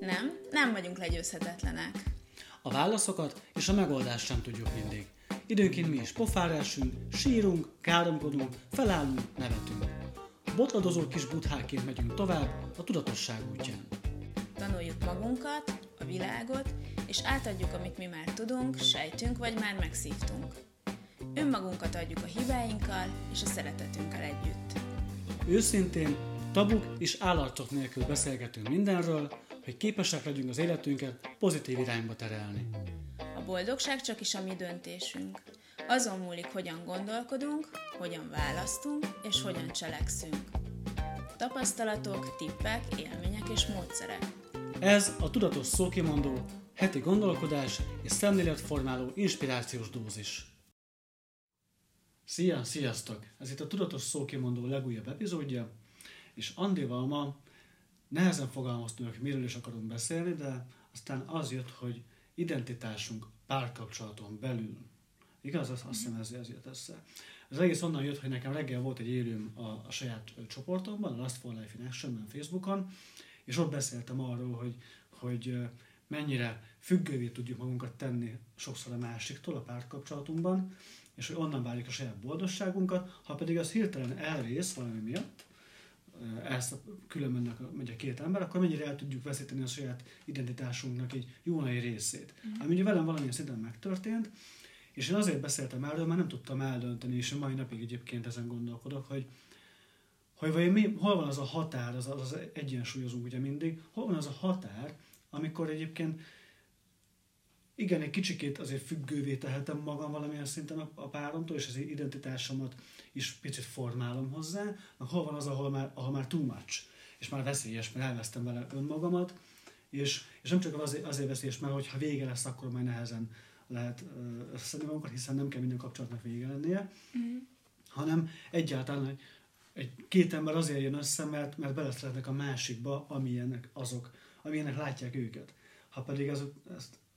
Nem, nem vagyunk legyőzhetetlenek. A válaszokat és a megoldást sem tudjuk mindig. Időnként mi is pofára esünk, sírunk, káromkodunk, felállunk, nevetünk. Botladozó kis buddhákként megyünk tovább a tudatosság útján. Tanuljuk magunkat, a világot, és átadjuk, amit mi már tudunk, sejtünk vagy már megszívtunk. Önmagunkat adjuk a hibáinkkal és a szeretetünkkel együtt. Őszintén, tabuk és állarcok nélkül beszélgetünk mindenről, hogy képesek legyünk az életünket pozitív irányba terelni. A boldogság csak is a mi döntésünk. Azon múlik, hogyan gondolkodunk, hogyan választunk és hogyan cselekszünk. Tapasztalatok, tippek, élmények és módszerek. Ez a Tudatos Szókimondó, heti gondolkodás és szemléletformáló inspirációs dózis. Szia, sziasztok! Ez itt a Tudatos Szókimondó legújabb epizódja, és Andival ma nehezen fogalmaztunk, hogy miről is akarunk beszélni, de aztán az jött, hogy identitásunk párkapcsolaton belül. Igaz? Azt hiszem ez jött össze. Az egész onnan jött, hogy nekem reggel volt egy élőm a saját csoportomban, a Last for Life in Action-ben Facebookon, és ott beszéltem arról, hogy mennyire függővé tudjuk magunkat tenni sokszor a másiktól a párkapcsolatunkban, és hogy onnan várjuk a saját boldogságunkat, ha pedig az hirtelen elvész valami miatt, külön megy a két ember, akkor mennyire el tudjuk veszíteni a saját identitásunknak egy jó nagy részét. Ami ugye velem valamilyen szinten megtörtént, és én azért beszéltem erről, mert nem tudtam eldönteni, és mai napig egyébként ezen gondolkodok, hogy vajon hol van az a határ, az egyensúlyozunk ugye mindig, hol van az a határ, amikor egyébként igen, egy kicsikét azért függővé tehetem magam valamilyen szinten a páromtól, és az identitásomat is picit formálom hozzá, hol van az, ahol már too much, és már veszélyes, mert elvesztem vele önmagamat, és nem csak azért veszélyes, mert hogyha vége lesz, akkor majd nehezen lehet összeszedni magunkat, hiszen nem kell minden kapcsolatnak vége lennie, hanem egyáltalán két ember azért jön össze, mert beleszeretnek a másikba, amilyenek látják őket. Ha pedig ezt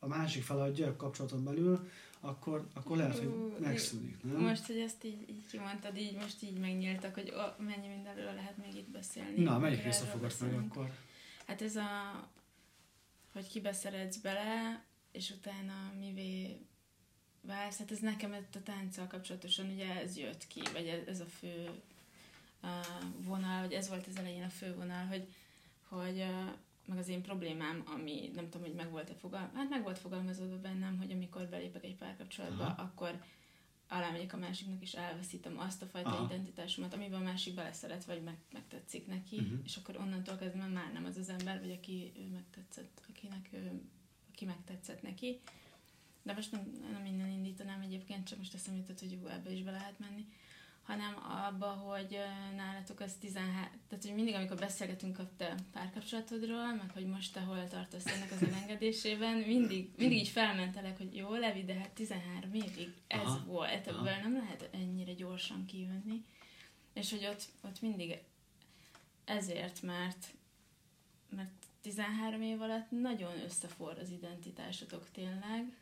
a másik feladja a kapcsolaton belül, akkor lehet, hogy megszűnik, nem? Most, hogy ezt így kimondtad, most megnyíltak, hogy mennyi mindenről lehet még itt beszélni. Na, melyik része fogod meg akkor? Hát ez hogy kibeszeredsz bele, és utána mivé válsz, hát ez nekem a tánccal kapcsolatosan ugye ez jött ki, vagy ez a fő vonal, vagy ez volt az elején a fő vonal, hogy meg az én problémám, ami nem tudom, hogy meg volt-e fogalmazódva bennem, hogy amikor belépek egy párkapcsolatba, akkor alámegyek a másiknak, és elveszítem azt a fajta identitásomat, amiben a másik beleszeret, vagy megtetszik neki, és akkor onnantól kezdve már nem az ember, vagy aki ő megtetszett, aki megtetszett neki. De most nem innen indítanám egyébként, csak most eszembe jutott, hogy ebbe is be lehet menni, hanem abba, hogy nálatok az 13, tehát hogy mindig, amikor beszélgetünk a te párkapcsolatodról, meg hogy most te hol tartasz ennek az elengedésében, mindig így felmentelek, hogy jó, Levi, de hát 13 évig ez volt, ebből nem lehet ennyire gyorsan kijönni. És hogy ott mindig ezért, mert 13 év alatt nagyon összeforr az identitásotok tényleg,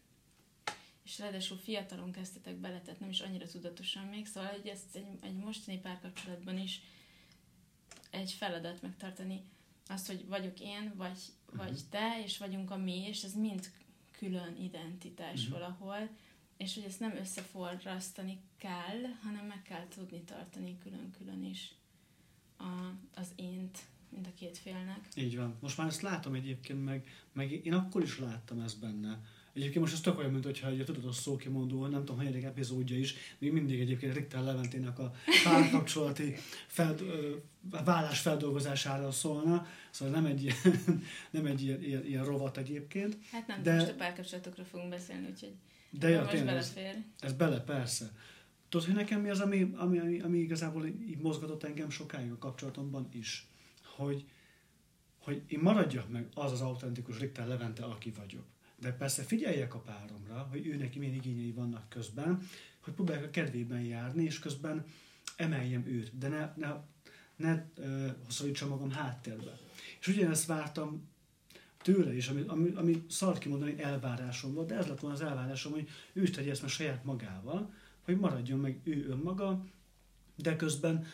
és ráadásul fiatalon kezdtetek bele, tehát nem is annyira tudatosan még, szóval hogy ezt egy mostani párkapcsolatban is egy feladat megtartani. Azt, hogy vagyok én, vagy te, és vagyunk a mi, és ez mind külön identitás valahol, és hogy ezt nem összeforrasztani kell, hanem meg kell tudni tartani külön-külön is az ént mind a két félnek. Így van. Most már ezt látom egyébként, meg én akkor is láttam ezt benne. Egyébként most ez tök olyan, mint hogyha egy tudatos szókimondó, nem tudom, hanyadik epizódja is, még mindig egyébként Richter Leventének a párkapcsolati vállás feldolgozására szólna, szóval nem egy ilyen rovat egyébként. Hát nem, de most a párkapcsolatokra fogunk beszélni, úgyhogy most belefér. Ez bele, persze. Tudod, hogy nekem mi az, ami igazából így mozgatott engem sokáig a kapcsolatomban is, hogy én maradjak meg az autentikus Richter Levente, aki vagyok. De persze figyeljek a páromra, hogy ő neki milyen igényei vannak közben, hogy próbálják a kedvében járni, és közben emeljem őt, de ne hosszorítsa magam háttérbe. És ugyanezt vártam tőle is, ami szart kimondani elvárásom volt, de ez lett volna az elvárásom, hogy ő is tegye ezt meg saját magával, hogy maradjon meg ő önmaga, de közben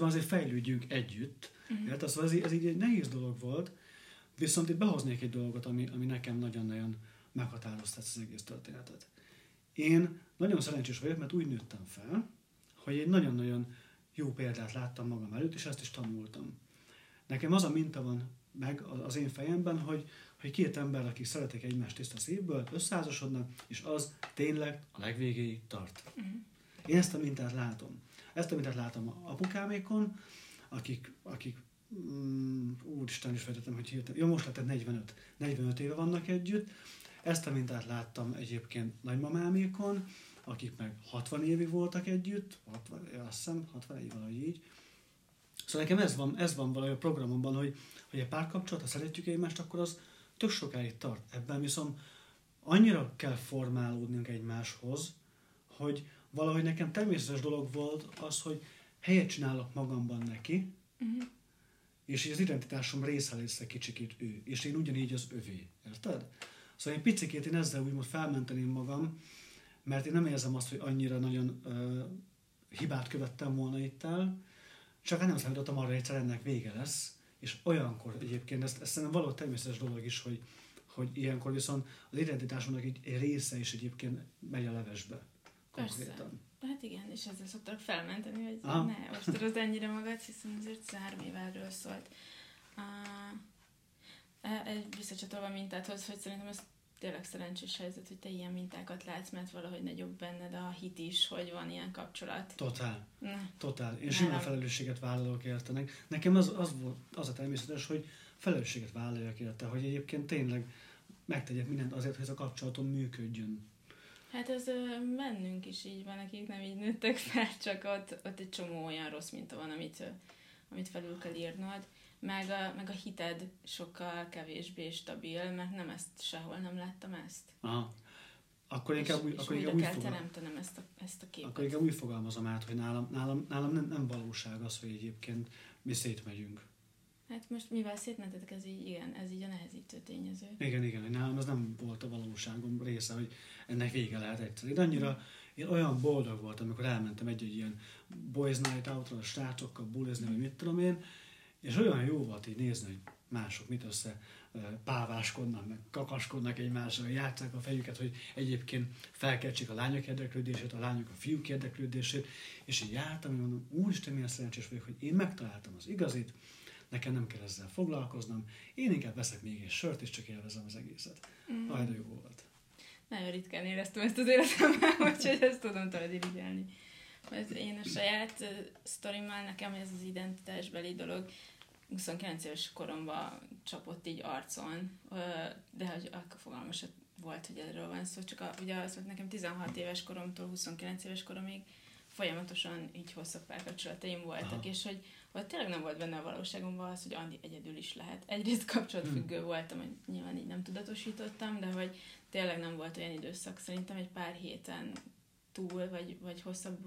azért fejlődjünk együtt. Szóval ez így egy nehéz dolog volt, Viszont itt behoznék egy dolgot, ami nekem nagyon-nagyon meghatározta ezt az egész történetet. Én nagyon szerencsés vagyok, mert úgy nőttem fel, hogy egy nagyon-nagyon jó példát láttam magam előtt, és ezt is tanultam. Nekem az a minta van meg az én fejemben, hogy két ember, akik szeretik egymást tiszta szívből, összeházasodnak, és az tényleg a legvégéig tart. Én ezt a mintát látom. Ezt a mintát látom apukámékon, akik úristen is fejtettem, hogy hirtelen, jó, most lett 45 éve vannak együtt. Ezt a mintát láttam egyébként nagymamámékon, akik meg 60 évig voltak együtt, 61 valahogy így. Szóval nekem ez van valahogy a programomban, hogy a párkapcsolat, ha szeretjük egymást, akkor az tök sokáig tart. Ebben viszont annyira kell formálódnunk egymáshoz, hogy valahogy nekem természetes dolog volt az, hogy helyet csinálok magamban neki, uh-huh. És az identitásom része lesz egy kicsikét ő, és én ugyanígy az övé, érted? Szóval én picikét én ezzel úgymond felmenteném magam, mert én nem érzem azt, hogy annyira nagyon hibát követtem volna itt el, csak nem számítottam arra, hogy egyszer ennek vége lesz, és olyankor egyébként, ezt szerintem való természetes dolog is, hogy ilyenkor viszont az identitásomnak egy része is egyébként megy a levesbe. Konkrétan. Persze. Hát igen, és ezzel szoktak felmenteni, hogy ne, most tudod ennyire magad, hiszen azért 3 év erről szólt. Visszacsatolva mintáthoz, hogy szerintem ez tényleg szerencsés helyzet, hogy te ilyen mintákat látsz, mert valahogy nagyobb benned a hit is, hogy van ilyen kapcsolat. Totál. Én simán felelősséget vállalok értenek. Nekem az a természetes, hogy felelősséget vállaljak érte, hogy egyébként tényleg megtegyek mindent azért, hogy ez a kapcsolatom működjön. Hát ez mennünk is így van, akik nem így nőttek fel, csak ott egy csomó olyan rossz minta van, amit felül kell írnod. Meg a hited sokkal kevésbé stabil, mert nem ezt sehol nem láttam ezt. Aha. Akkor inkább úgy fogalmazom át, hogy nálam nem valóság az, hogy egyébként mi szétmegyünk. Hát most mivel szétmentetek, ez így, igen, ez így a nehezítő tényező. Igen, nálam ez nem volt a valóságom része, hogy ennek vége lehet egyszer. De annyira én olyan boldog voltam, amikor elmentem egy ilyen boys night outra, a srácokkal bulizni, vagy mit tudom én, és olyan jó volt így nézni, hogy mások mit össze páváskodnak, meg kakaskodnak egymásra, játszák a fejüket, hogy egyébként felkeltsék a lányok érdeklődését, a lányok a fiúk érdeklődését, és így jártam, hogy mondom, úristen, milyen szerencsés vagyok, hogy én megtaláltam az igazit, nekem nem kell ezzel foglalkoznom, én inkább veszek még egy sört, és csak élvezem az egészet. Hajra jó volt. Nagyon ritkán éreztem ezt az életemben, úgyhogy ezt tudom talán irigyelni. Én a saját sztorimmal, nekem ez az identitásbeli dolog 29 éves koromban csapott így arcon, de hogy akkor fogalmas volt, hogy erről van szó, csak ugye az volt nekem 16 éves koromtól 29 éves koromig folyamatosan így hosszabb párkapcsolataim voltak, aha. És hogy tényleg nem volt benne a valóságomban az, hogy Andi egyedül is lehet. Egyrészt kapcsolatfüggő voltam, hogy nyilván így nem tudatosítottam, de hogy tényleg nem volt olyan időszak, szerintem egy pár héten túl, vagy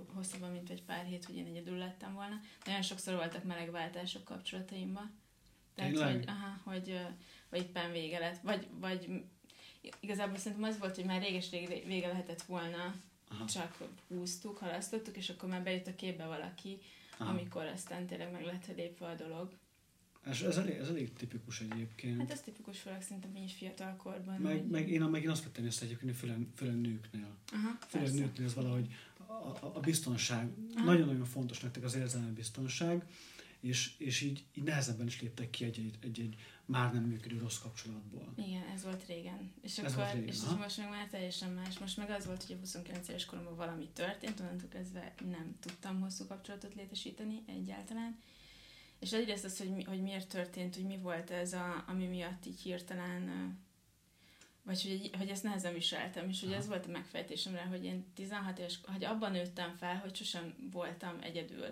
hosszabban, mint egy pár hét, hogy én egyedül lettem volna. Nagyon sokszor voltak melegváltások kapcsolataimban. Tehát, hogy éppen vége lett. Vagy igazából szerintem az volt, hogy már réges-rég vége lehetett volna, aha. Csak húztuk, halasztottuk, és akkor már bejött a képbe valaki, aha. Amikor aztán tényleg meg lett lépve a dolog. És ez elég tipikus egyébként. Hát ez tipikus, főleg szerintem így fiatalkorban. Meg én azt vettem ezt egyébként, főleg nőknél. Aha, főleg nőknél ez valahogy a biztonság, aha. Nagyon-nagyon fontos nektek az érzelmi biztonság, és így nehezebben is léptek ki egy már nem működő rossz kapcsolatból. Igen, ez volt régen. És most meg már teljesen más. Most meg az volt, hogy a 29 éves koromban valami történt, onnantól kezdve nem tudtam hosszú kapcsolatot létesíteni egyáltalán. És egyrészt az, hogy miért történt, hogy mi volt ez, ami miatt így hirtelen, vagy hogy ezt nehezen viseltem, és hogy ez volt a megfejtésemre, hogy én 16 éves, hogy abban nőttem fel, hogy sosem voltam egyedül.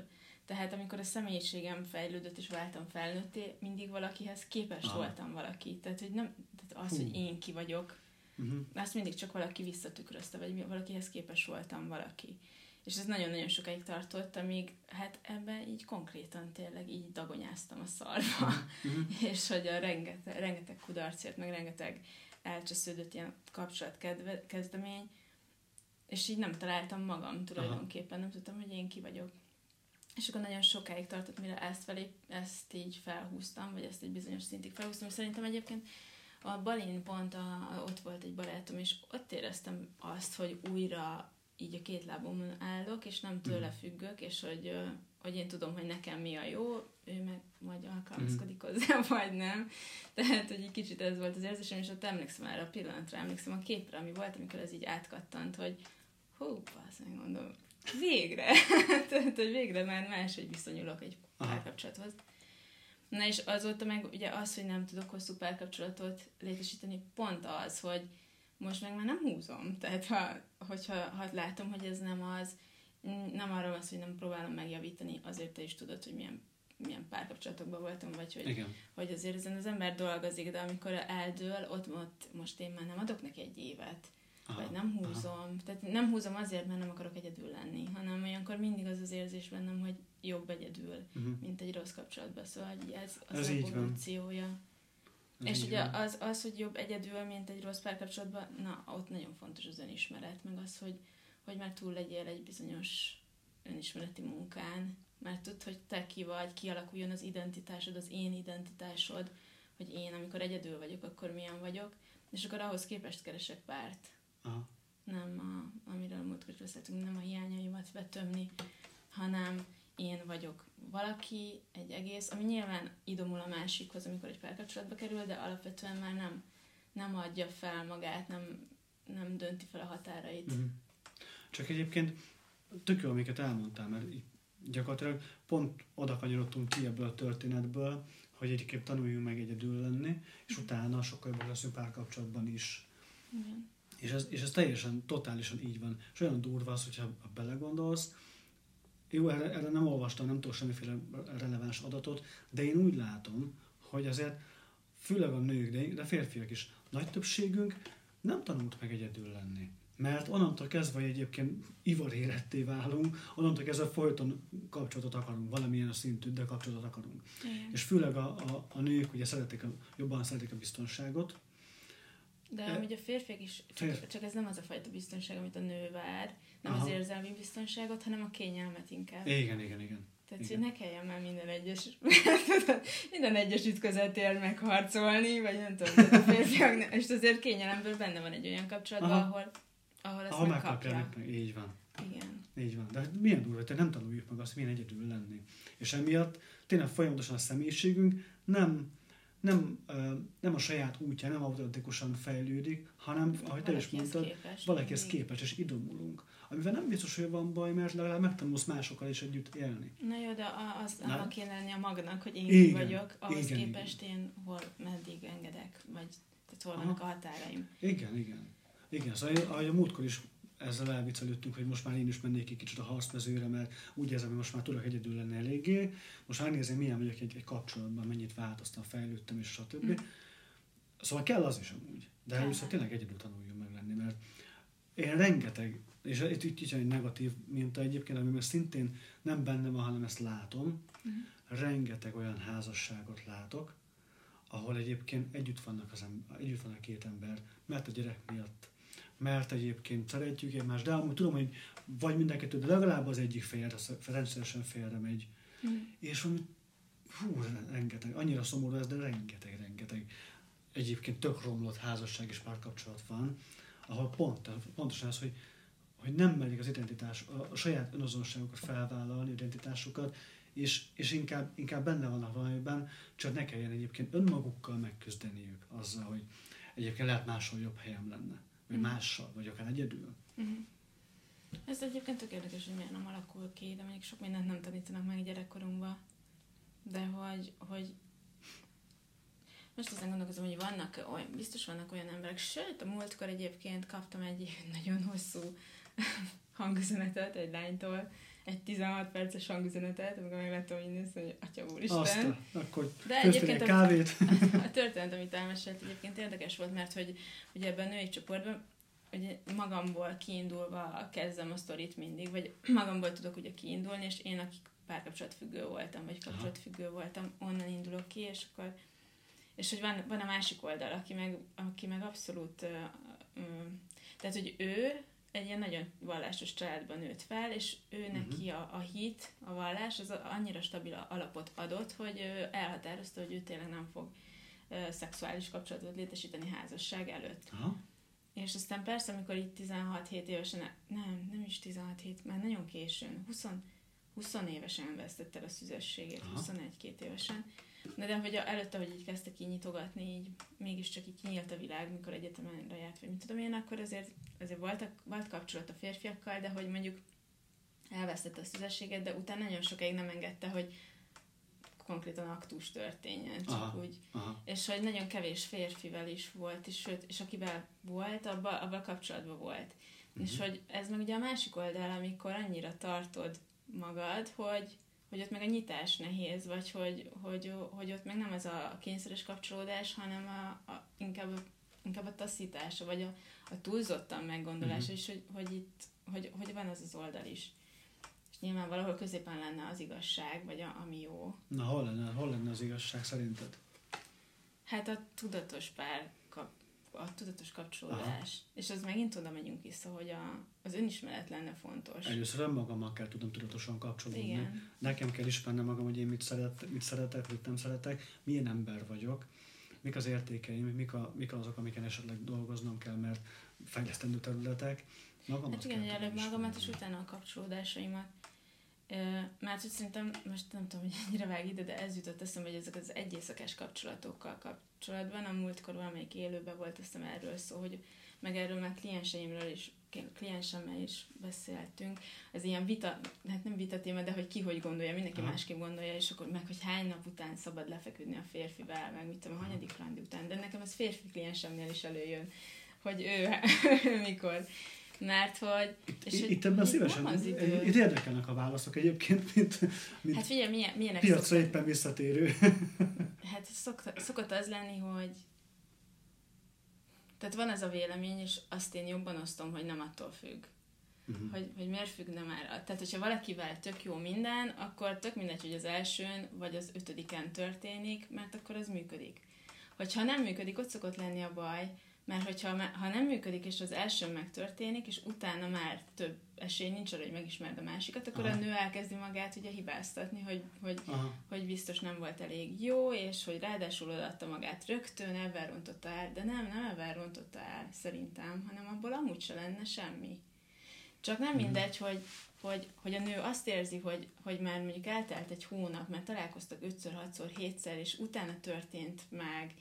Tehát amikor a személyiségem fejlődött és váltam felnőtté, mindig valakihez képes voltam valaki. Tehát hogy nem, tehát az, hogy én ki vagyok, azt mindig csak valaki visszatükrözte, vagy valakihez képes voltam valaki. És ez nagyon-nagyon sokáig tartott, amíg hát ebben így konkrétan tényleg így dagonyáztam a szarba. Mm-hmm. És hogy a rengeteg kudarcért, meg rengeteg elcsesződött ilyen kapcsolatkezdemény, és így nem találtam magam tulajdonképpen, nem tudtam, hogy én ki vagyok. És akkor nagyon sokáig tartott, mire ezt így felhúztam, vagy ezt egy bizonyos szintig felhúztam, és szerintem egyébként a Balin pont ott volt egy barátom, és ott éreztem azt, hogy újra így a két lábomon állok, és nem tőle függök, és hogy én tudom, hogy nekem mi a jó, ő meg majd alkalmazkodik hozzá, vagy nem. Tehát, hogy egy kicsit ez volt az érzésem, és ott emlékszem erre a pillanatra, emlékszem a képre, ami volt, amikor ez így átkattant, hogy hú, bazen, mondom, végre! Tehát, hogy végre már máshogy viszonyulok egy párkapcsolathoz. Na és azóta meg ugye az, hogy nem tudok hosszú párkapcsolatot létesíteni, pont az, hogy most meg már nem húzom. Tehát, hogyha látom, hogy ez nem arról az, hogy nem próbálom megjavítani, azért te is tudod, hogy milyen párkapcsolatokban voltam, vagy hogy azért ezen az ember dolgozik, de amikor eldől, ott most én már nem adok neki egy évet, vagy nem húzom. Tehát nem húzom azért, mert nem akarok egyedül lenni, hanem olyankor mindig az érzés bennem, hogy jobb egyedül, mint egy rossz kapcsolatban. Szóval ez az evolúciója. És ugye az, hogy jobb egyedül, mint egy rossz párkapcsolatban, na, ott nagyon fontos az önismeret, meg az, hogy már túl legyél egy bizonyos önismereti munkán, mert tudd, hogy te ki vagy, kialakuljon az identitásod, az én identitásod, hogy én, amikor egyedül vagyok, akkor milyen vagyok, és akkor ahhoz képest keresek párt. Aha. Nem amiről múltkor beszéltünk, nem a hiányaimat betömni, hanem én vagyok valaki, egy egész, ami nyilván idomul a másikhoz, amikor egy párkapcsolatba kerül, de alapvetően már nem adja fel magát, nem dönti fel a határait. Uh-huh. Csak egyébként tök jó, amiket elmondtál, mert gyakorlatilag pont oda kanyarodtunk ki ebből a történetből, hogy egyébként tanuljunk meg egyedül lenni, és utána sokkal jobban leszünk párkapcsolatban is. Igen. És ez teljesen, totálisan így van. És olyan durva az, hogyha belegondolsz. Jó, erre nem olvastam, nem tudok semmiféle releváns adatot, de én úgy látom, hogy azért főleg a nők, de férfiak is, nagy többségünk nem tanult meg egyedül lenni. Mert onnantól kezdve, hogy egyébként ivaréretté válunk, onnantól kezdve folyton kapcsolatot akarunk, valamilyen szintű, de kapcsolatot akarunk. Igen. És főleg a nők ugye jobban szeretik a biztonságot. De ugye a férfiak is, csak ez nem az a fajta biztonság, amit a nő vár, nem az érzelmi biztonságot, hanem a kényelmet inkább. Igen. Tehát, hogy ne kelljen már minden egyes ütközetért megharcolni, vagy nem tudom, a férfiak nem. És azért kényelemből benne van egy olyan kapcsolatban, ahol ezt megkapja. Így van. Igen. Így van. De milyen durva, hogy nem tanuljuk meg azt, milyen egyedül lenni. És emiatt tényleg folyamatosan a személyiségünk nem a saját útján, nem autentikusan fejlődik, hanem, ahogy te is mondtad, valakihez képes, és idomulunk. Amivel nem biztos, hogy van baj, mert legalább megtanulsz másokkal is együtt élni. Na jó, de annak kéne lenni a magnak, hogy én vagyok, ahhoz képest én meddig engedek, vagy tehát hol vannak a határaim. Igen, szóval ahogy a múltkor is ezzel elviccelődtünk, hogy most már én is mennék egy kicsit a harcmezőre, mert úgy érzem, hogy most már tudok egyedül lenni eléggé. Most már nézem, milyen vagyok egy kapcsolatban, mennyit változtam, fejlődtem, és stb. Szóval kell az is amúgy. De először tényleg egyedül tanuljon meg lenni, mert én rengeteg, és itt is egy negatív minta egyébként, ami szintén nem bennem van, hanem ezt látom. Rengeteg olyan házasságot látok, ahol egyébként együtt van a két ember, mert a gyerek miatt. Mert egyébként szeretjük egymást, de amúgy tudom, hogy vagy mindenkettő, de legalább az egyik rendszeresen félre megy. És mondjuk, rengeteg, annyira szomorú ez, de rengeteg. Egyébként tök romlott házasság és párkapcsolat van, ahol pontosan az, hogy nem merik az identitás, a saját önazonosságukat felvállalni, identitásukat, és inkább benne vannak valamiben, csak ne kelljen egyébként önmagukkal megküzdeniük azzal, hogy egyébként lehet máshol jobb helyem lenne. Vagy mással, vagy akár egyedül. Ez egyébként tök érdekes, hogy miért nem alakul ki, de mondjuk sok mindent nem tanítanak meg gyerekkorunkba. De hogy most aztán gondolkozom, hogy biztos vannak olyan emberek, sőt, a múltkor egyébként kaptam egy nagyon hosszú hangüzenetet egy lánytól, egy 16 perces hangüzenetet, amikor megvettem, hogy néztem, hogy Atya Úristen. Aztán, akkor köztön egy kávét. A történet, amit elmesélt, egyébként érdekes volt, mert hogy ugye ebben a női csoportban ugye magamból kiindulva kezdem a sztorit mindig, vagy magamból tudok ugye kiindulni, és én, aki párkapcsolatfüggő voltam, vagy kapcsolatfüggő voltam, onnan indulok ki, és akkor hogy van a másik oldal, aki meg abszolút tehát, hogy ő egy ilyen nagyon vallásos családban nőtt fel, és ő neki a hit, a vallás, az annyira stabil alapot adott, hogy elhatározta, hogy ő tényleg nem fog szexuális kapcsolatot létesíteni házasság előtt. Aha. És aztán persze, amikor így 16-7 évesen, nem is 16-7, már nagyon későn, 20 évesen vesztette el a szüzességét, 21-2 évesen. De hogy előtte, hogy így kezdte kinyitogatni, így mégiscsak így kinyílt a világ, mikor egyetemenre járt, vagy mit tudom én, akkor azért volt kapcsolat a férfiakkal, de hogy mondjuk elvesztette a szüzességet, de utána nagyon sokáig nem engedte, hogy konkrétan aktus történjen, csak úgy. És hogy nagyon kevés férfivel is volt, és sőt, és akivel volt, abban kapcsolatban volt. És hogy ez meg ugye a másik oldal, amikor annyira tartod magad, hogy ott meg a nyitás nehéz, vagy hogy ott meg nem ez a kényszeres kapcsolódás, hanem inkább a taszítása, vagy a túlzottan meggondolása is, hogy van ez az oldal is. És nyilván valahol középen lenne az igazság, vagy ami jó. Na, hol lenne az igazság szerinted? Hát a tudatos tudatos kapcsolódás. Aha. És az megint oda megyünk vissza, hogy az önismeret lenne fontos. Először önmagammal kell tudnom tudatosan kapcsolódni. Igen. Nekem kell ismernem magam, hogy én mit szeretek, mit nem szeretek, milyen ember vagyok, mik az értékeim, mik azok, amiken esetleg dolgoznom kell, mert fejlesztendő területek. Magamat hát igen, hogy előbb magamat, és utána a kapcsolódásaimat. Mert hogy szerintem, most nem tudom, hogy ennyire vág ide, de ez jutott eszembe, hogy ezek az egyészakás kapcsolatokkal kapcsolatban, a múltkor valamelyik élőben volt, azt hiszem erről szó, hogy meg erről már kliensemmel is beszéltünk, az ilyen vita, hát nem vita téma, de hogy ki hogy gondolja, mindenki másképp gondolja, és akkor meg, hogy hány nap után szabad lefeküdni a férfivel, meg mit tudom, a hanyadik randi után, de nekem ez férfi kliensemnél is előjön, hogy ő mikor... Mert hogy... Itt ebben szívesen. Itt érdekelnek a válaszok egyébként, mint hát figyelj, milyenek piacra szokta, éppen visszatérő. Hát szokott az lenni, hogy... Tehát van ez a vélemény, és azt én jobban osztom, hogy nem attól függ. Hogy miért függne már. Tehát, hogyha valakivel tök jó minden, akkor tök mindegy, hogy az elsőn, vagy az ötödiken történik, mert akkor az működik. Hogyha nem működik, ott szokott lenni a baj, mert hogyha nem működik, és az első megtörténik, és utána már több esély nincs arra, hogy megismerd a másikat, akkor a nő elkezdi magát ugye hibáztatni, hogy biztos nem volt elég jó, és hogy ráadásul odaadta magát rögtön, elrontotta el, de nem elrontotta el szerintem, hanem abból amúgy se lenne semmi. Csak nem mindegy, hogy a nő azt érzi, hogy már mondjuk eltelt egy hónap, mert találkoztak 5-ször, 6-szor, 7-szer, és utána történt meg,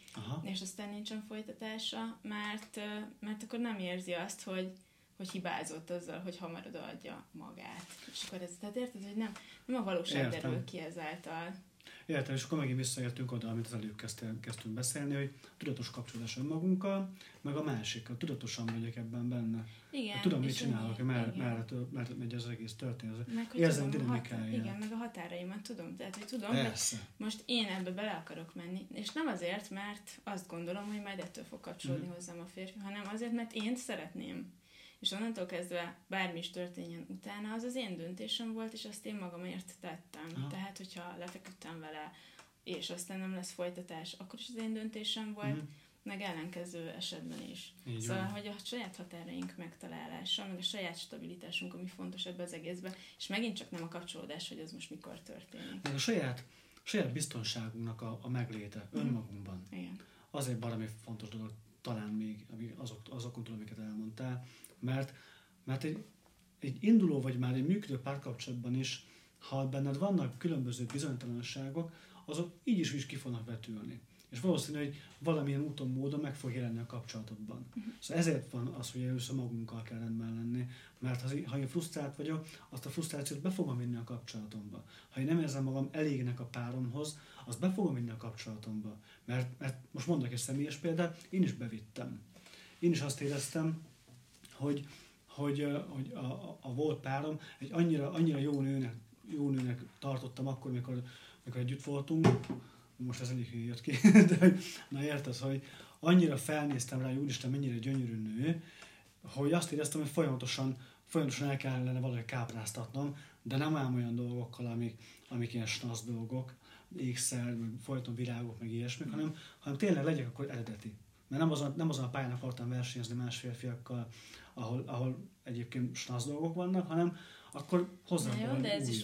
és aztán nincsen folytatása, mert akkor nem érzi azt, hogy hibázott azzal, hogy hamar odaadja magát. És akkor ez, tehát érted, hogy nem a valóság derül ki ezáltal. Értem, és akkor megint visszaértünk oda, amit az előbb kezdtünk beszélni, hogy tudatos kapcsolódás önmagunkkal, meg a másikkal. Tudatosan vagyok ebben benne. Igen. Tudom, mit csinálok, mert megy az egész történet. Érzem dinamikáját. Igen, meg a határaimat tudom. Tehát, hogy tudom, hogy most én ebbe bele akarok menni. És nem azért, mert azt gondolom, hogy majd ettől fog kapcsolódni hozzám a férfi, hanem azért, mert én szeretném. És onnantól kezdve bármi is történjen utána, az az én döntésem volt, és azt én magamért tettem. Aha. Tehát, hogyha lefeküdtem vele, és aztán nem lesz folytatás, akkor is az én döntésem volt, meg ellenkező esetben is. Így szóval, van. Hogy a saját határaink megtalálása, meg a saját stabilitásunk, ami fontos ebbe az egészben, és megint csak nem a kapcsolódás, hogy az most mikor történik. Meg a saját biztonságunknak a megléte önmagunkban. Igen. Azért valami fontos dolog, talán még azokon tudom, amiket elmondtál, mert egy induló vagy már egy működő párkapcsolatban is, ha benned vannak különböző bizonytalanságok, azok így is ki fognak vetülni. És valószínű, hogy valamilyen úton, módon meg fog jelenni a kapcsolatodban. Szóval ezért van az, hogy először magunkkal kell rendben lenni, mert ha én frusztrált vagyok, azt a frusztrációt be fogom vinni a kapcsolatomba. Ha én nem érzem magam elégnek a páromhoz, azt be fogom vinni a kapcsolatomba. Mert most mondok egy személyes példát, én is bevittem. Én is azt éreztem, hogy a volt párom egy annyira jó nőnek tartottam akkor, mikor együtt voltunk, most ez elég jött ki, de érted, hogy annyira felnéztem rá, hogy úristen, mennyire gyönyörű nő, hogy azt éreztem, hogy folyamatosan el kellene valahogy kápráztatnom, de nem ám olyan dolgokkal, amik ilyen snasz dolgok, ékszer, meg folyton virágok, meg ilyesmik, hanem tényleg legyek akkor eredeti. Mert nem azon a pályán akartam versenyezni más férfiakkal, ahol egyébként snasz dolgok vannak, hanem akkor hozzá jó, de ez is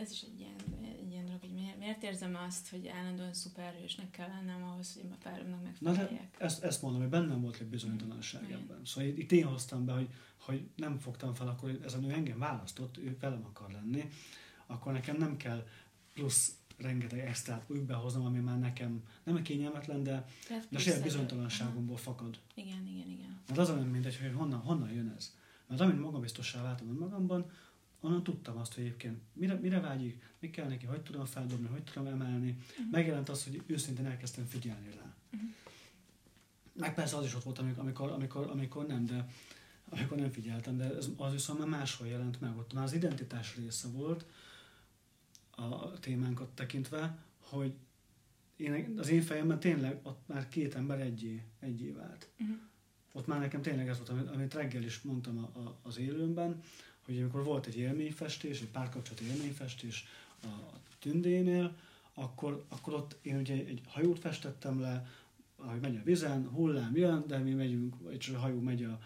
egy ilyen dolog, hogy miért érzem azt, hogy állandóan szuperhősnek kell lennem ahhoz, hogy a páromnak megfeleljek. Na, ezt mondom, hogy bennem volt egy bizonytalanság ebben. Szóval itt én hoztam be, hogy nem fogtam fel, akkor ez a nő engem választott, ő velem akar lenni, akkor nekem nem kell plusz rengeteg extrát úgy behoznom, ami már nekem nem kényelmetlen, de saját bizonytalanságomból fakad. Igen. Mert az nem mindegy, hogy honnan jön ez. Mert amint magabiztossá váltam önmagamban, onnan tudtam azt, hogy egyébként mire vágyik, mi kell neki, hogy tudom feldobni, hogy tudom emelni. Uh-huh. Megjelent az, hogy őszintén elkezdtem figyelni rá. Uh-huh. Meg persze az is ott volt, amikor nem, de amikor nem figyeltem, de az viszont már máshol jelent meg. Ott már az identitás része volt a témánkat tekintve, hogy az én fejemben tényleg ott már két ember egyé vált. Uh-huh. Ott már nekem tényleg ez volt, amit reggel is mondtam az élőmben, hogy amikor volt egy élményfestés, egy párkapcsolati élményfestés a Tündénél, akkor ott én ugye egy hajót festettem le, ahogy megy a vizen, hullám jön, de mi megyünk, és a hajó megy a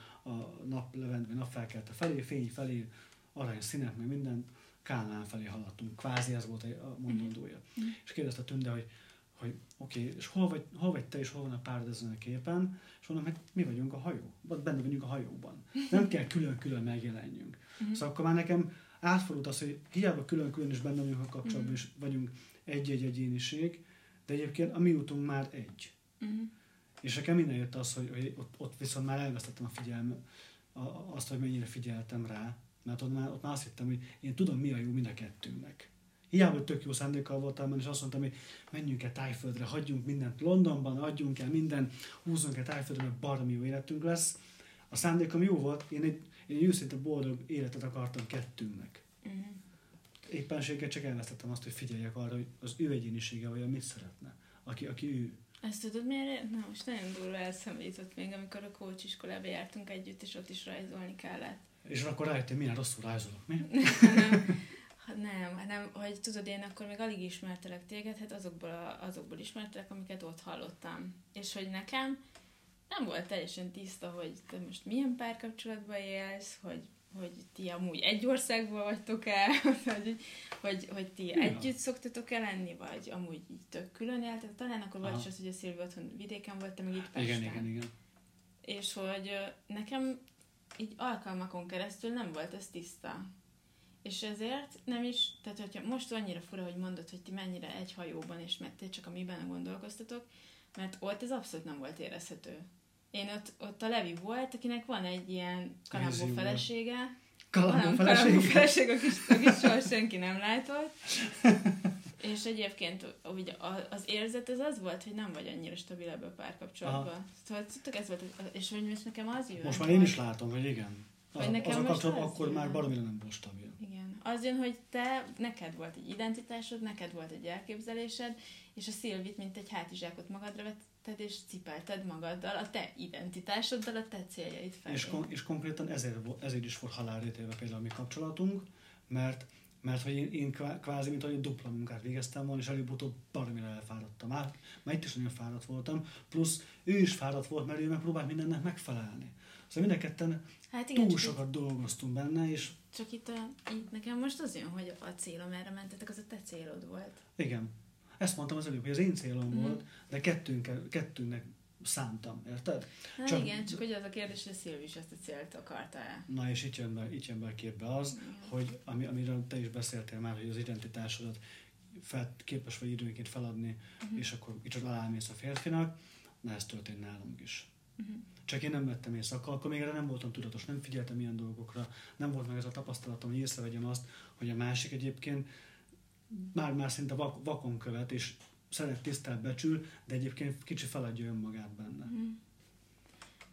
napleventbe, napfelkelte felé, fény felé, arany színek, meg minden, Kálmán felé haladtunk. Kvázi ez volt a mondandója. Mm. És kérdezte a Tünde, hogy oké, és hol vagy te, és hol van a párod ezen a képen, és mondom, hogy mi vagyunk a hajó, benne vagyunk a hajóban. Nem kell külön-külön megjelenjünk. Uh-huh. Szóval akkor már nekem átfordult az, hogy hiába külön-külön is benne vagyunk a kapcsolatban, uh-huh. és vagyunk egy-egy egyéniség, de egyébként a mi útunk már egy. Uh-huh. És nekem innen jött az, hogy ott viszont már elvesztettem a figyelmet, azt, hogy mennyire figyeltem rá, mert ott már azt hittem, hogy én tudom, mi a jó mind a kettőnknek. Hiába tök jó szándékkal voltam benne, és azt mondtam, hogy menjünk el Tájföldre, hagyjunk mindent Londonban, adjunk el mindent, húzzunk el Tájföldre, mert baromi jó életünk lesz. A szándékom jó volt, én egy őszinte boldog életet akartam kettőnknek. Uh-huh. Éppenséggel csak elvesztettem azt, hogy figyeljek arra, hogy az ő egyénisége olyan mit szeretne, aki ő. Ezt tudod miért? Na most nagyon durva elszemlított még, amikor a coach iskolába jártunk együtt, és ott is rajzolni kellett. És akkor rájöttem, milyen rosszul rajzolok, mi? Nem, hogy tudod, én akkor még alig ismertelek téged, hát azokból ismertelek, amiket ott hallottam. És hogy nekem nem volt teljesen tiszta, hogy te most milyen párkapcsolatban élsz, hogy ti amúgy egy országban vagytok el, hogy ti együtt szoktatok el lenni, vagy amúgy így tök külön éltek. Talán akkor volt is az, hogy a Szilvi otthon vidéken volt, te meg itt Pesten. Igen. És hogy nekem így alkalmakon keresztül nem volt ez tiszta. És ezért nem is, tehát hogyha most annyira fura, hogy mondod, hogy ti mennyire egy hajóban, és mert csak a miben gondolkoztatok, mert ott ez abszolút nem volt érezhető. Én ott a Levi volt, akinek van egy ilyen kalambó felesége. Kalambó felesége, akit soha senki nem látott. És egyébként az érzet az volt, hogy nem vagy annyira stabil ebbe a párkapcsolatban. Szóval tudtok, ez volt, és hogy most nekem az jön. Most már én is látom, hogy igen. Az a kapcsolat akkor már baromira nem volt stabil. Igen. Az jön, hogy neked volt egy identitásod, neked volt egy elképzelésed, és a Szilvit, mint egy hátizsákot magadra vetted, és cipelted magaddal, a te identitásoddal, a te céljaid felé. És konkrétan ezért is volt halálra ítélve például a mi kapcsolatunk, mert hogy én kvázi, mint ahogy dupla munkát végeztem volna, és előbb-utóbb baromira elfáradtam át, mert itt is nagyon fáradt voltam, plusz ő is fáradt volt, mert ő megpróbált mindennek megfelelni. Szóval mind a ketten túl sokat dolgoztunk benne, és... Csak itt nekem most az jön, hogy a célom erre mentetek, az a te célod volt. Igen. Ezt mondtam az előbb, hogy az én célom volt, de kettőnknek szántam, érted? Na csak... igen, csak hogy az a kérdés, hogy a Szilvi is ezt a célt akarta-e. Na és itt jön be a képbe az, hogy amiről te is beszéltél már, hogy az identitásodat képes vagy időnként feladni, és akkor kicsit alámész a férfinak, na ez történt nálunk is. Uh-huh. Csak én nem vettem észre, akkor még erre nem voltam tudatos, nem figyeltem ilyen dolgokra, nem volt meg ez a tapasztalatom, hogy észrevegyem azt, hogy a másik egyébként már szinte vakon követ, és szeret, tisztel, becsül, de egyébként kicsi feladja önmagát benne. Uh-huh.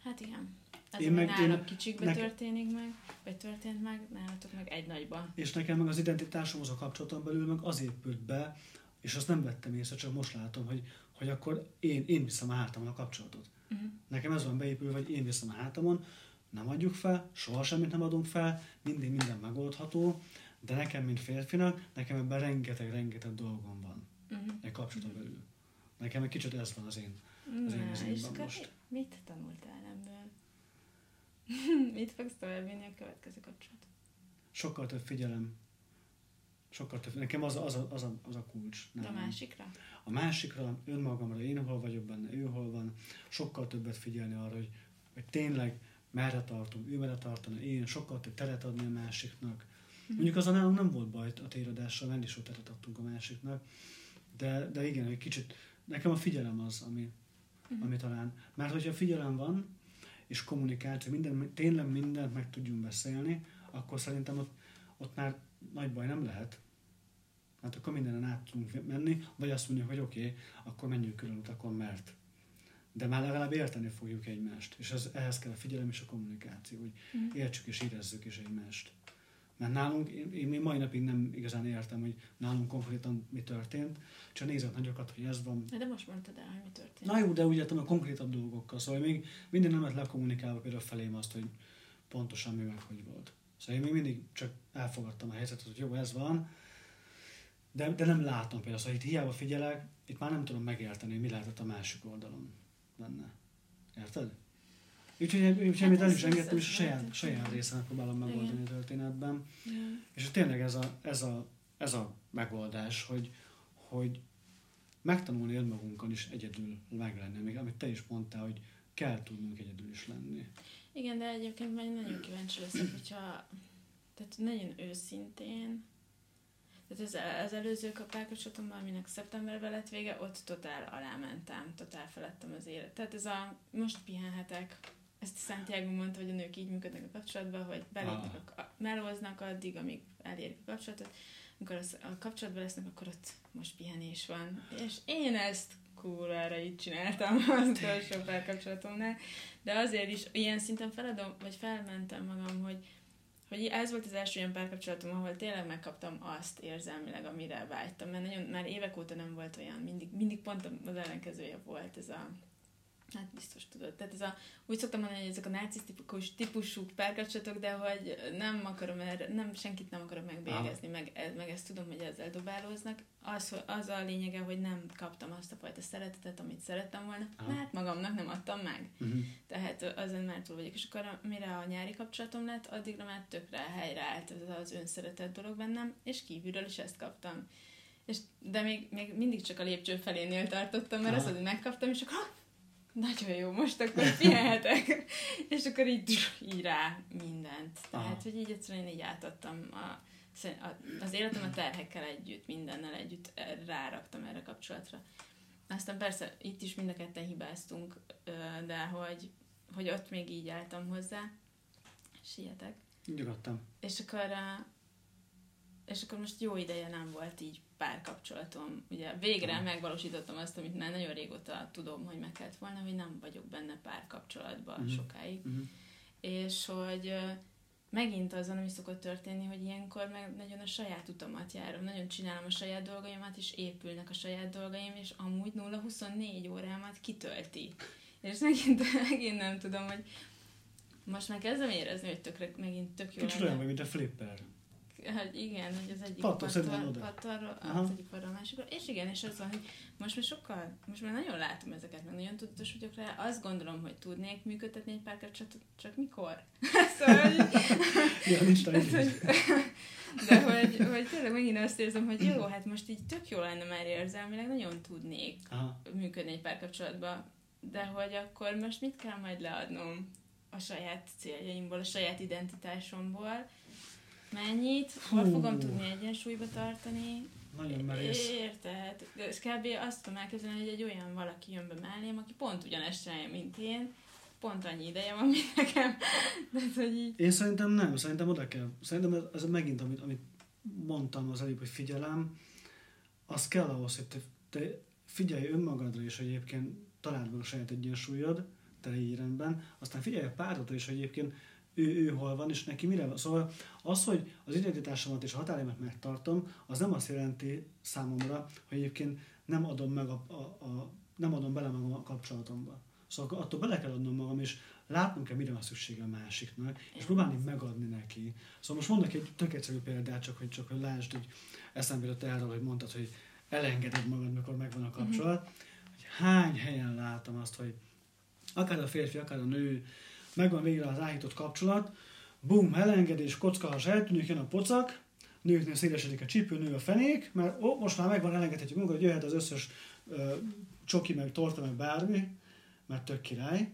Hát igen. Ez nálam kicsikbe történik meg, vagy történt meg, nálatok meg egy nagyban. És nekem meg az identitásomhoz a kapcsolaton belül meg az épült be, és azt nem vettem észre, csak most látom, hogy akkor én viszem a hátamon a kapcsolatot. Uh-huh. Nekem ez van beépülve, hogy én viszem a hátamon, nem adjuk fel, soha semmit nem adunk fel, mindig minden megoldható, de nekem, mint férfinak, nekem ebben rengeteg dolgom van. Egy kapcsolatban belül. Nekem egy kicsit ez van az én, az én és most. Mit tanultál ebből? Mit fogsz továbbvinni a következő kapcsolat? Sokkal több figyelem. Sokkal több. Nekem az a kulcs. Nem. A másikra? A másikra, önmagamra, én hol vagyok benne, ő hol van. Sokkal többet figyelni arra, hogy tényleg merre tartom, ő merre tartana, én sokkal több teret adni a másiknak. Mondjuk azon nálunk nem volt baj a téradással, mert is ott teret adtunk a másiknak. De igen, egy kicsit, nekem a figyelem az, ami talán. Mert hogyha figyelem van, és kommunikáció, tényleg mindent meg tudjunk beszélni, akkor szerintem ott már nagy baj nem lehet. Hát akkor mindenen át tudunk menni, vagy azt mondjuk, hogy oké, akkor menjünk külön utakon, mert. De már legalább érteni fogjuk egymást. És ehhez kell a figyelem és a kommunikáció, hogy értsük és érezzük is egymást. Mert nálunk, én mai napig nem igazán értem, hogy nálunk konkrétan mi történt, csak nézett nagyokat, hogy ez van. De most mondtad el, hogy mi történt. Na jó, de úgy értem a konkrétabb dolgokkal, szóval még mindig nem lett lekommunikálva például felém azt, hogy pontosan mi meg hogy volt. Szóval én még mindig csak elfogadtam a helyzetet, hogy jó, ez van, de nem látom például, szóval itt hiába figyelek, itt már nem tudom megérteni, hogy mi lehetett a másik oldalon benne. Érted? Úgyhogy amit el is engedtem, és a saját részen próbálom megoldani a történetben. Igen. És tényleg ez a megoldás, hogy megtanulni önmagunkon is egyedül meglenni. Még amit te is mondtál, hogy kell tudnunk egyedül is lenni. Igen, de egyébként már nagyon kíváncsi leszek, hogyha tehát nagyon őszintén, tehát az előző párkapcsolatomban, aminek szeptemberben lett vége, ott totál alámentem, totál felettem az életet. Tehát ez a most pihenhetek, ezt Santiago mondta, hogy a nők így működnek a kapcsolatban, hogy melóznak addig, amíg elérik a kapcsolatot. Amikor a kapcsolatban lesznek, akkor ott most pihenés van. És én ezt kurvára így csináltam az utolsó párkapcsolatomnál, de azért is ilyen szinten feladom, vagy felmentem magam, hogy ez volt az első olyan párkapcsolatom, ahol tényleg megkaptam azt érzelmileg, amire vágytam, mert nagyon, már évek óta nem volt olyan, mindig pont az ellenkezője volt ez a, hát biztos tudod, tehát ez a, úgy szoktam mondani, hogy ezek a narcisztikus típusú párkapcsolatok, de hogy nem akarom erre, senkit nem akarok megbélyegezni, meg ezt tudom, hogy ezzel dobálóznak. Az a lényege, hogy nem kaptam azt a fajta szeretetet, amit szerettem volna, mert magamnak nem adtam meg. Uh-huh. Tehát azon már túl vagyok. És akkor mire a nyári kapcsolatom lett, addigra már tökre helyreállt az önszeretett dolog bennem, és kívülről is ezt kaptam. De még mindig csak a lépcső felénél tartottam, mert az, hogy megkaptam, és akkor nagyon jó, most akkor pihenhetek. És akkor így rá mindent. Tehát, hogy így egyszerűen én így átadtam az életem a terhekkel együtt, mindennel együtt ráraktam erre a kapcsolatra. Aztán persze itt is mind a ketten hibáztunk, de hogy ott még így álltam hozzá. Sietek. Nyugodtan. És akkor most jó ideje nem volt így párkapcsolatom. Ugye végre megvalósítottam azt, amit már nagyon régóta tudom, hogy meg kellett volna, hogy nem vagyok benne párkapcsolatban sokáig. És hogy megint az, ami szokott történni, hogy ilyenkor meg nagyon a saját utamat járom, nagyon csinálom a saját dolgaimat, és épülnek a saját dolgaim, és amúgy 0-24 órámat kitölti. És megint nem tudom, hogy most már kezdem érezni, hogy megint tök jó. Kicsit olyan, mint a flipper. Hát igen, hogy az egyik pattarról a másikra. És igen, és az van, hogy most már nagyon látom ezeket, meg nagyon tudatos vagyok rá. Azt gondolom, hogy tudnék működtetni egy párkapcsolatot, csak mikor? Szóval, de hogy tényleg megint azt érzem, hogy jó, hát most így tök jó lenne már érzelmileg, nagyon tudnék működni egy párkapcsolatba, de hogy akkor most mit kell majd leadnom a saját céljaimból, a saját identitásomból, mennyit, hol fogom tudni egyensúlyba tartani. Nagyon merész. Érted? És kb. Azt tudom elképzelni, hogy egy olyan valaki jön be mellém, aki pont ugyanezt csinálja, mint én. Pont annyi ideje van, mint nekem. De, hogy így... Én szerintem nem. Szerintem oda kell. Szerintem ez megint, amit mondtam az előbb, hogy figyelem, az kell ahhoz, hogy te figyelj önmagadra is, hogy egyébként találd meg a saját egyensúlyod, te így rendben. Aztán figyelj a párodra is, hogy egyébként ő hol van, és neki mire van. Szóval az, hogy az identitásomat és a határaimat megtartom, az nem azt jelenti számomra, hogy egyébként nem adom meg nem adom bele magam a kapcsolatomba. Szóval attól bele kell adnom magam, és látnom kell, mire van szüksége a másiknak, és próbálni megadni neki. Szóval most mondok egy tök egyszerű példát, csak hogy lásd, hogy eszembe jutott erről, hogy mondtad, hogy elengeded magad, mikor megvan a kapcsolat, hogy hány helyen látom azt, hogy akár a férfi, akár a nő, megvan végre az áhított kapcsolat, bum, elengedés, kockahas eltűnik, jön a pocak, nőknél szélesedik a csípő, nő a fenék, mert ó, most már megvan, elengedhetjük magunkat, hogy jöhet az összes csoki, meg torta, meg bármi, mert tök király.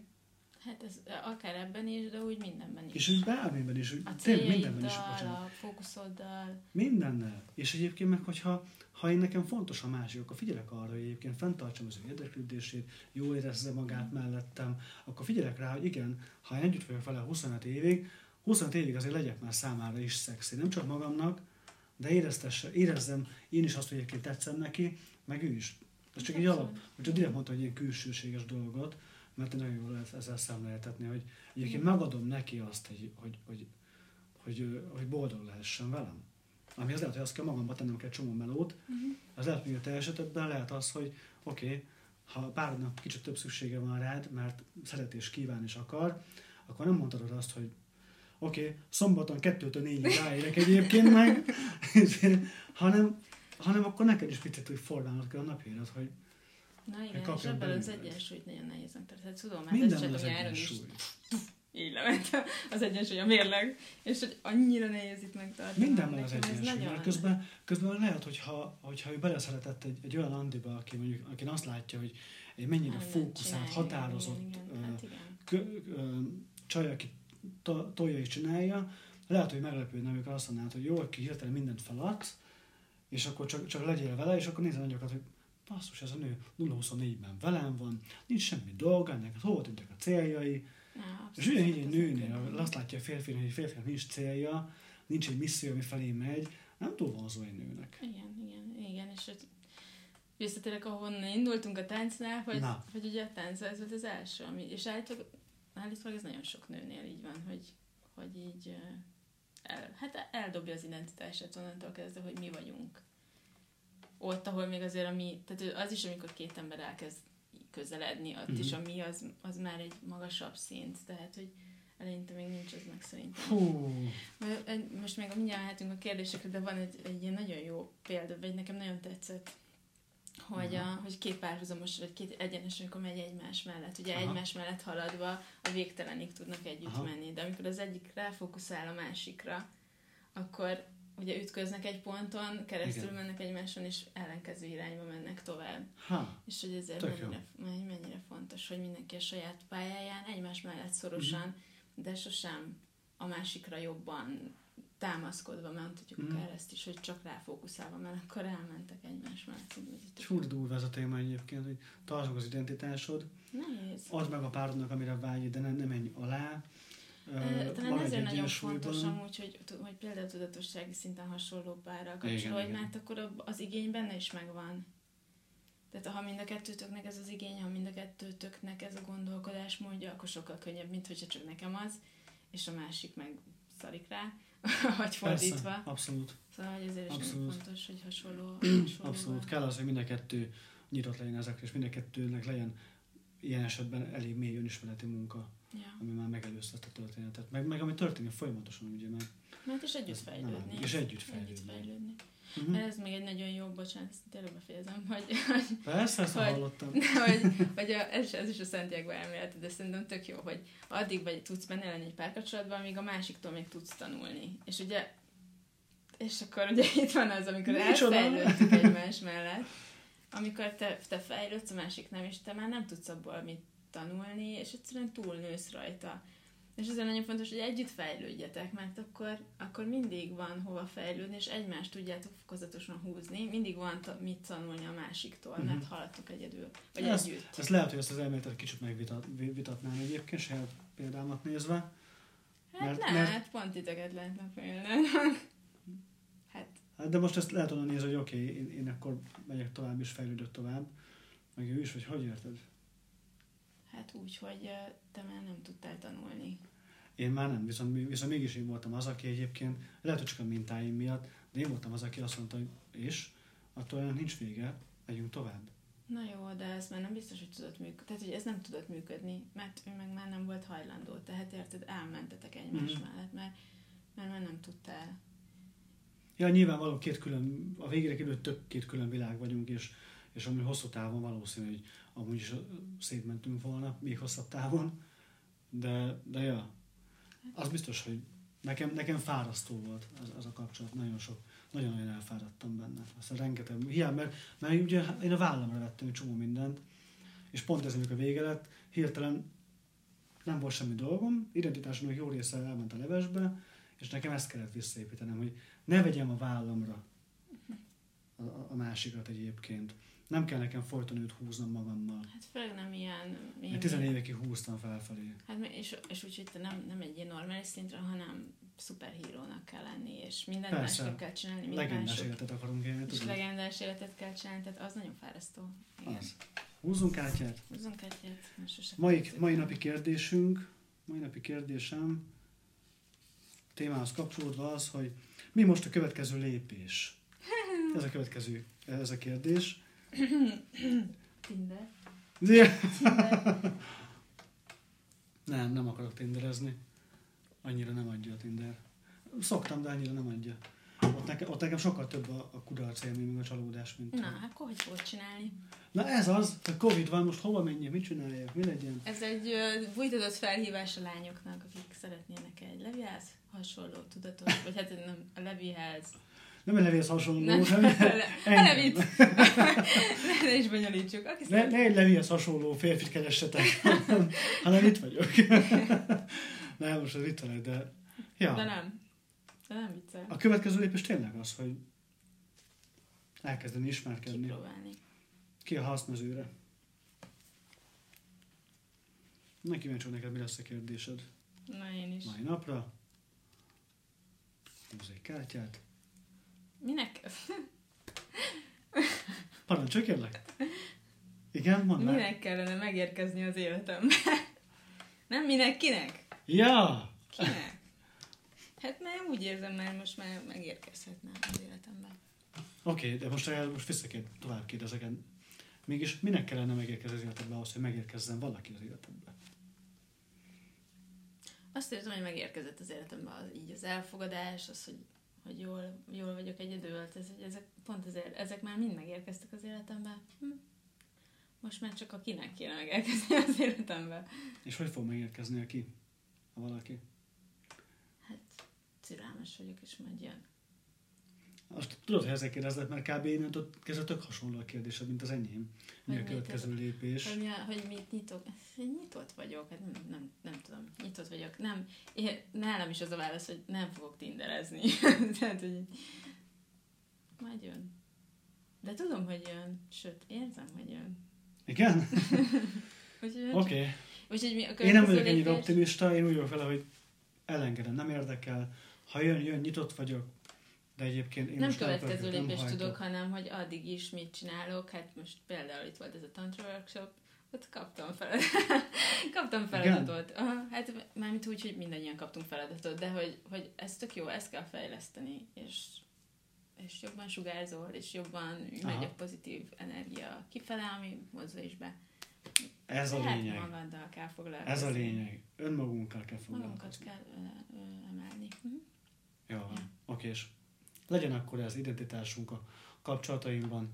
Hát ez akár ebben is, de úgy mindenben is. És úgy bármiben is. Úgy, a céljaiddal, a fókuszoddal. Mindennel. És egyébként meg, hogyha én nekem fontos a másik, akkor figyelek arra, hogy egyébként fenntartsam az ő érdeklődését, jól érezze magát mellettem, akkor figyelek rá, hogy igen, ha én együtt vagyok vele 25 évig azért legyek már számára is szexi. Nem csak magamnak, de érezzem én is azt, hogy egyébként tetszem neki, meg ő is. Ez csak egy alap. Úgyhogy direkt mondta, hogy ilyen külsőséges dolgot, mert nagyon jól lehet ezzel szemléltetni, hogy egyébként megadom neki azt, hogy boldog lehessen velem. Ami az lehet, hogy azt kell magamba tennem kell csomó melót, az lehet még a te esetedben, lehet az, hogy oké, ha a párodnak kicsit több szüksége van rád, mert szeret és kíván és akar, akkor nem mondtad azt, hogy oké, szombaton 2-4-ig ráérek egyébként meg, hanem akkor neked is picit úgy fordulnod kell a napjaidat, hogy na igen, és ebből az egyensúlyt nagyon nehéznek tartani. Tudom, hát ez csak olyan egyensúly. Így lementem az egyensúly, a mérleg. És hogy annyira nehéz itt megtartani. Mindenben az egyensúly. Mert közben lehet, hogyha ő beleszeretett egy olyan Andiba, aki mondjuk, akin azt látja, hogy egy mennyire fókuszált, határozott csaj, aki tolja és csinálja, lehet, hogy meglepő, nem ők azt mondanád, hogy jó, aki hirtelen mindent feladsz, és akkor csak legyél vele, és akkor nézd nagyokat, hogy basszus, ez a nő 0-24-ben velem van, nincs semmi dolga, ennek hova tűntek a céljai. És ugyanígy egy nőnél azt látja a férfinak, hogy egy férfinak nincs célja, nincs egy misszió, ami felé megy, nem túl vonzó egy nőnek. Igen, és visszatérek, ahonnan indultunk a táncnál, hogy ugye a tánc ez volt az első, és állítólag ez nagyon sok nőnél így van, hogy így eldobja az identitását onnantól kezdve, hogy mi vagyunk. Ott, ahol még azért tehát az is, amikor két ember elkezd közeledni, ott is a mi, az már egy magasabb szint, tehát, hogy eleinte még nincs az meg szerintem. Most még mindjárt mehetünk a kérdésekre, de van egy ilyen nagyon jó példa, vagy nekem nagyon tetszett, hogy két párhuzamos, vagy két egyenes, amikor megy egymás mellett, ugye egymás mellett haladva a végtelenig tudnak együtt menni, de amikor az egyik ráfókuszál a másikra, akkor ugye ütköznek egy ponton, keresztül mennek egymáson, és ellenkező irányba mennek tovább. És hogy ezért mennyire fontos, hogy mindenki a saját pályáján, egymás mellett szorosan, de sosem a másikra jobban támaszkodva, mert tudjuk akár ezt is, hogy csak ráfókuszálva, mert akkor elmentek egymás mellett. Csurdulva ez a téma egyébként, hogy tartsuk az identitásod, add meg a párodnak, amire vágyj, de ne menj alá. Talán ezért nagyon fontos amúgy, hogy például tudatossági szinten hasonló párral kapcsolódj, mert akkor az igény benne is megvan. Tehát ha mind a kettőtöknek ez az igény, ha mind a kettőtöknek ez a gondolkodás mondja, akkor sokkal könnyebb, mint hogyha csak nekem az, és a másik meg szarik rá, vagy fordítva. Persze, abszolút. Szóval hogy ezért is nagyon fontos, hogy hasonló abszolút, kell az, hogy mind a kettő nyitott legyen ezekre, és mind a kettőnek legyen ilyen esetben elég mély önismereti munka. Ami már megelőzhet a történetet, meg ami történik folyamatosan, ugye már. Mert is együtt fejlődni. És együtt fejlődni. Mert ez még egy nagyon jó, bocsánat, tényleg befejezem, hogy... Persze, ezt hallottam. Ez is a Santiago elmélete, de szerintem tök jó, hogy addig vagy tudsz benne lenni egy párkapcsolatban, amíg a másiktól még tudsz tanulni. És ugye... És akkor ugye itt van az, amikor elfejlődtük egymás mellett, amikor te fejlődsz, a másik nem, és te már nem tudsz abból mit tanulni, és egyszerűen túlnősz rajta. És azért nagyon fontos, hogy együtt fejlődjetek, mert akkor mindig van hova fejlődni, és egymást tudjátok fokozatosan húzni, mindig van mit tanulni a másiktól, mert haladtok egyedül, vagy együtt. Ezt lehet, hogy ezt az elméletet kicsit megvitatnám egyébként, saját példámat nézve. Hát pont ideget lehetnek példának. Hát de most ezt lehet onnan nézni, hogy én akkor megyek tovább, és fejlődök tovább, meg ő is, vagy hogy érted? Hát úgy, hogy te már nem tudtál tanulni. Én már nem, viszont mégis én voltam az, aki egyébként, lehet, hogy csak a mintáim miatt, de én voltam az, aki azt mondta, hogy attól nincs vége, megyünk tovább. Na jó, de ez már nem biztos, hogy tudott működni. Tehát, hogy ez nem tudott működni, mert ő meg már nem volt hajlandó. Tehát érted, elmentetek egymás mellett, mert már nem tudtál. Ja, nyilvánvaló két külön, a végére került tök két külön világ vagyunk, és és amúgy hosszú távon valószínű, hogy amúgy is szétmentünk volna, még hosszabb távon, de ja, az biztos, hogy nekem fárasztó volt ez a kapcsolat, nagyon-nagyon elfáradtam benne, aztán rengeteg, hiány, mert ugye én a vállamra vettem egy csomó mindent, és pont ez, amikor a vége lett, hirtelen nem volt semmi dolgom, identitásomnak jó része elment a levesbe, és nekem ezt kellett visszaépítenem, hogy ne vegyem a vállamra a másikat egyébként. Nem kell nekem folyton őt húznom magammal. Hát főleg nem ilyen... Hát 10 évekig húztam felfelé. Hát és úgy, hogy te nem egy ilyen normális szintre, hanem szuperhírónak kell lenni, és mindent másképp kell csinálni. Persze, legendás életet akarunk élni. És legendás életet kell csinálni, tehát az nagyon fárasztó. Igen. Az. Húzzunk kártyát. Húzzunk kártyát. Mai napi kérdésem, a témához kapcsolódva az, hogy mi most a következő lépés? Ez a kérdés. Tinder. Nem akarok tinderezni. Annyira nem adja a Tinder. Szoktam, de annyira nem adja. Ott nekem sokkal több a kudarc élmény, meg a csalódás, mint... Na, hát hogy fogod csinálni? Na ez az, a Covid van, most hova menjél, mit csináljak, mi legyen? Ez egy bújtatott felhívás a lányoknak, akik szeretnének egy levihez hasonló tudatot, vagy hát nem a levihez. Nem a levihez hasonló, Levit! Ne is bonyolítsuk. Ne egy levihez hasonló férfit keressetek, hanem itt vagyok. Nem, most ez itt van, de... Ja. De nem viccel. A következő lépés tényleg az, hogy elkezdeni ismerkedni. Kipróbálni. Ki a haszmezőre. Na, kíváncsi, neked mi lesz a kérdésed. Na, én is. Mai napra. Húzz egy kártyát. Minek? Parancsolj, kérlek. Igen, mondd már. Minek kellene megérkezni az életembe? Nem minek, kinek? Ja! Kinek? Hát már úgy érzem, mert most már megérkezhetne az életemben. Oké, de most tovább kérdezek. Mégis minek kellene megérkezni az életedbe ahhoz, hogy megérkezzen valaki az életedbe? Azt érzem, hogy megérkezett az életembe így az elfogadás, az, hogy jól vagyok egyedül. Ezek már mind megérkeztek az életembe. Most már csak a kinek kéne megérkezni az életembe. És hogy fog megérkezni a valaki? Hát türelmes vagyok, és majd jön. Azt tudod, hogy ezzel kérdezlek, mert kb. Innentől kezdve tök hasonló a kérdésed, mint az enyém. Mi a következő lépés? Hogy mit nyitok? Én nyitott vagyok, hát nem tudom, nyitott vagyok. Nem, nálam is az a válasz, hogy nem fogok tinderezni. Tehát, hogy majd jön. De tudom, hogy jön. Sőt, érzem, hogy jön. Igen? Oké. Én nem vagyok ennyire optimista, én úgy vagyok vele, hogy elengedem, nem érdekel. Ha jön, nyitott vagyok. De egyébként én nem következő lépést tudok, hanem hogy addig is mit csinálok. Hát most például itt volt ez a tantra workshop, ott kaptam feladatot. Aha, hát mármint úgy, hogy mindannyian kaptunk feladatot, de hogy ez tök jó, ezt kell fejleszteni, és jobban sugárzol, és jobban megy a pozitív energia kifele, ami hozzá is be. Ez a lényeg. Magaddal kell foglalkozni. Ez a lényeg. Önmagunkkal kell foglalkozni. Magunkat kell emelni. Jó, oké. Legyen akkor ez identitásunk a kapcsolatainkban.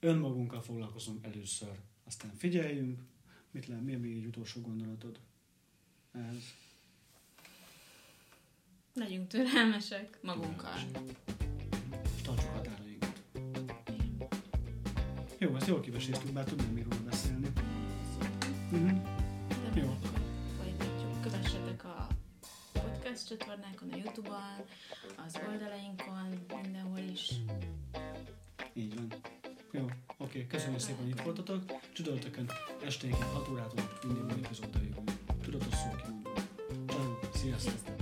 Önmagunkkal foglalkozunk először. Aztán figyeljünk. Mit lehet, mi még egy utolsó gondolatod? Ez. Legyünk türelmesek magunkkal. És tartsuk határainkat. Jó, ezt jól kiveséztünk, bár tudnám még róla beszélni. Jó. Kövessetek a podcast csatornákon, a YouTube-on, az oldalainkon, mindenhol is. Így van. Jó, oké. Köszönöm szépen, hogy itt voltatok. Csütörtökön esténként 6 órától mindig epizód jövünk. Tudatos szókimondó. Ciao, sziasztok!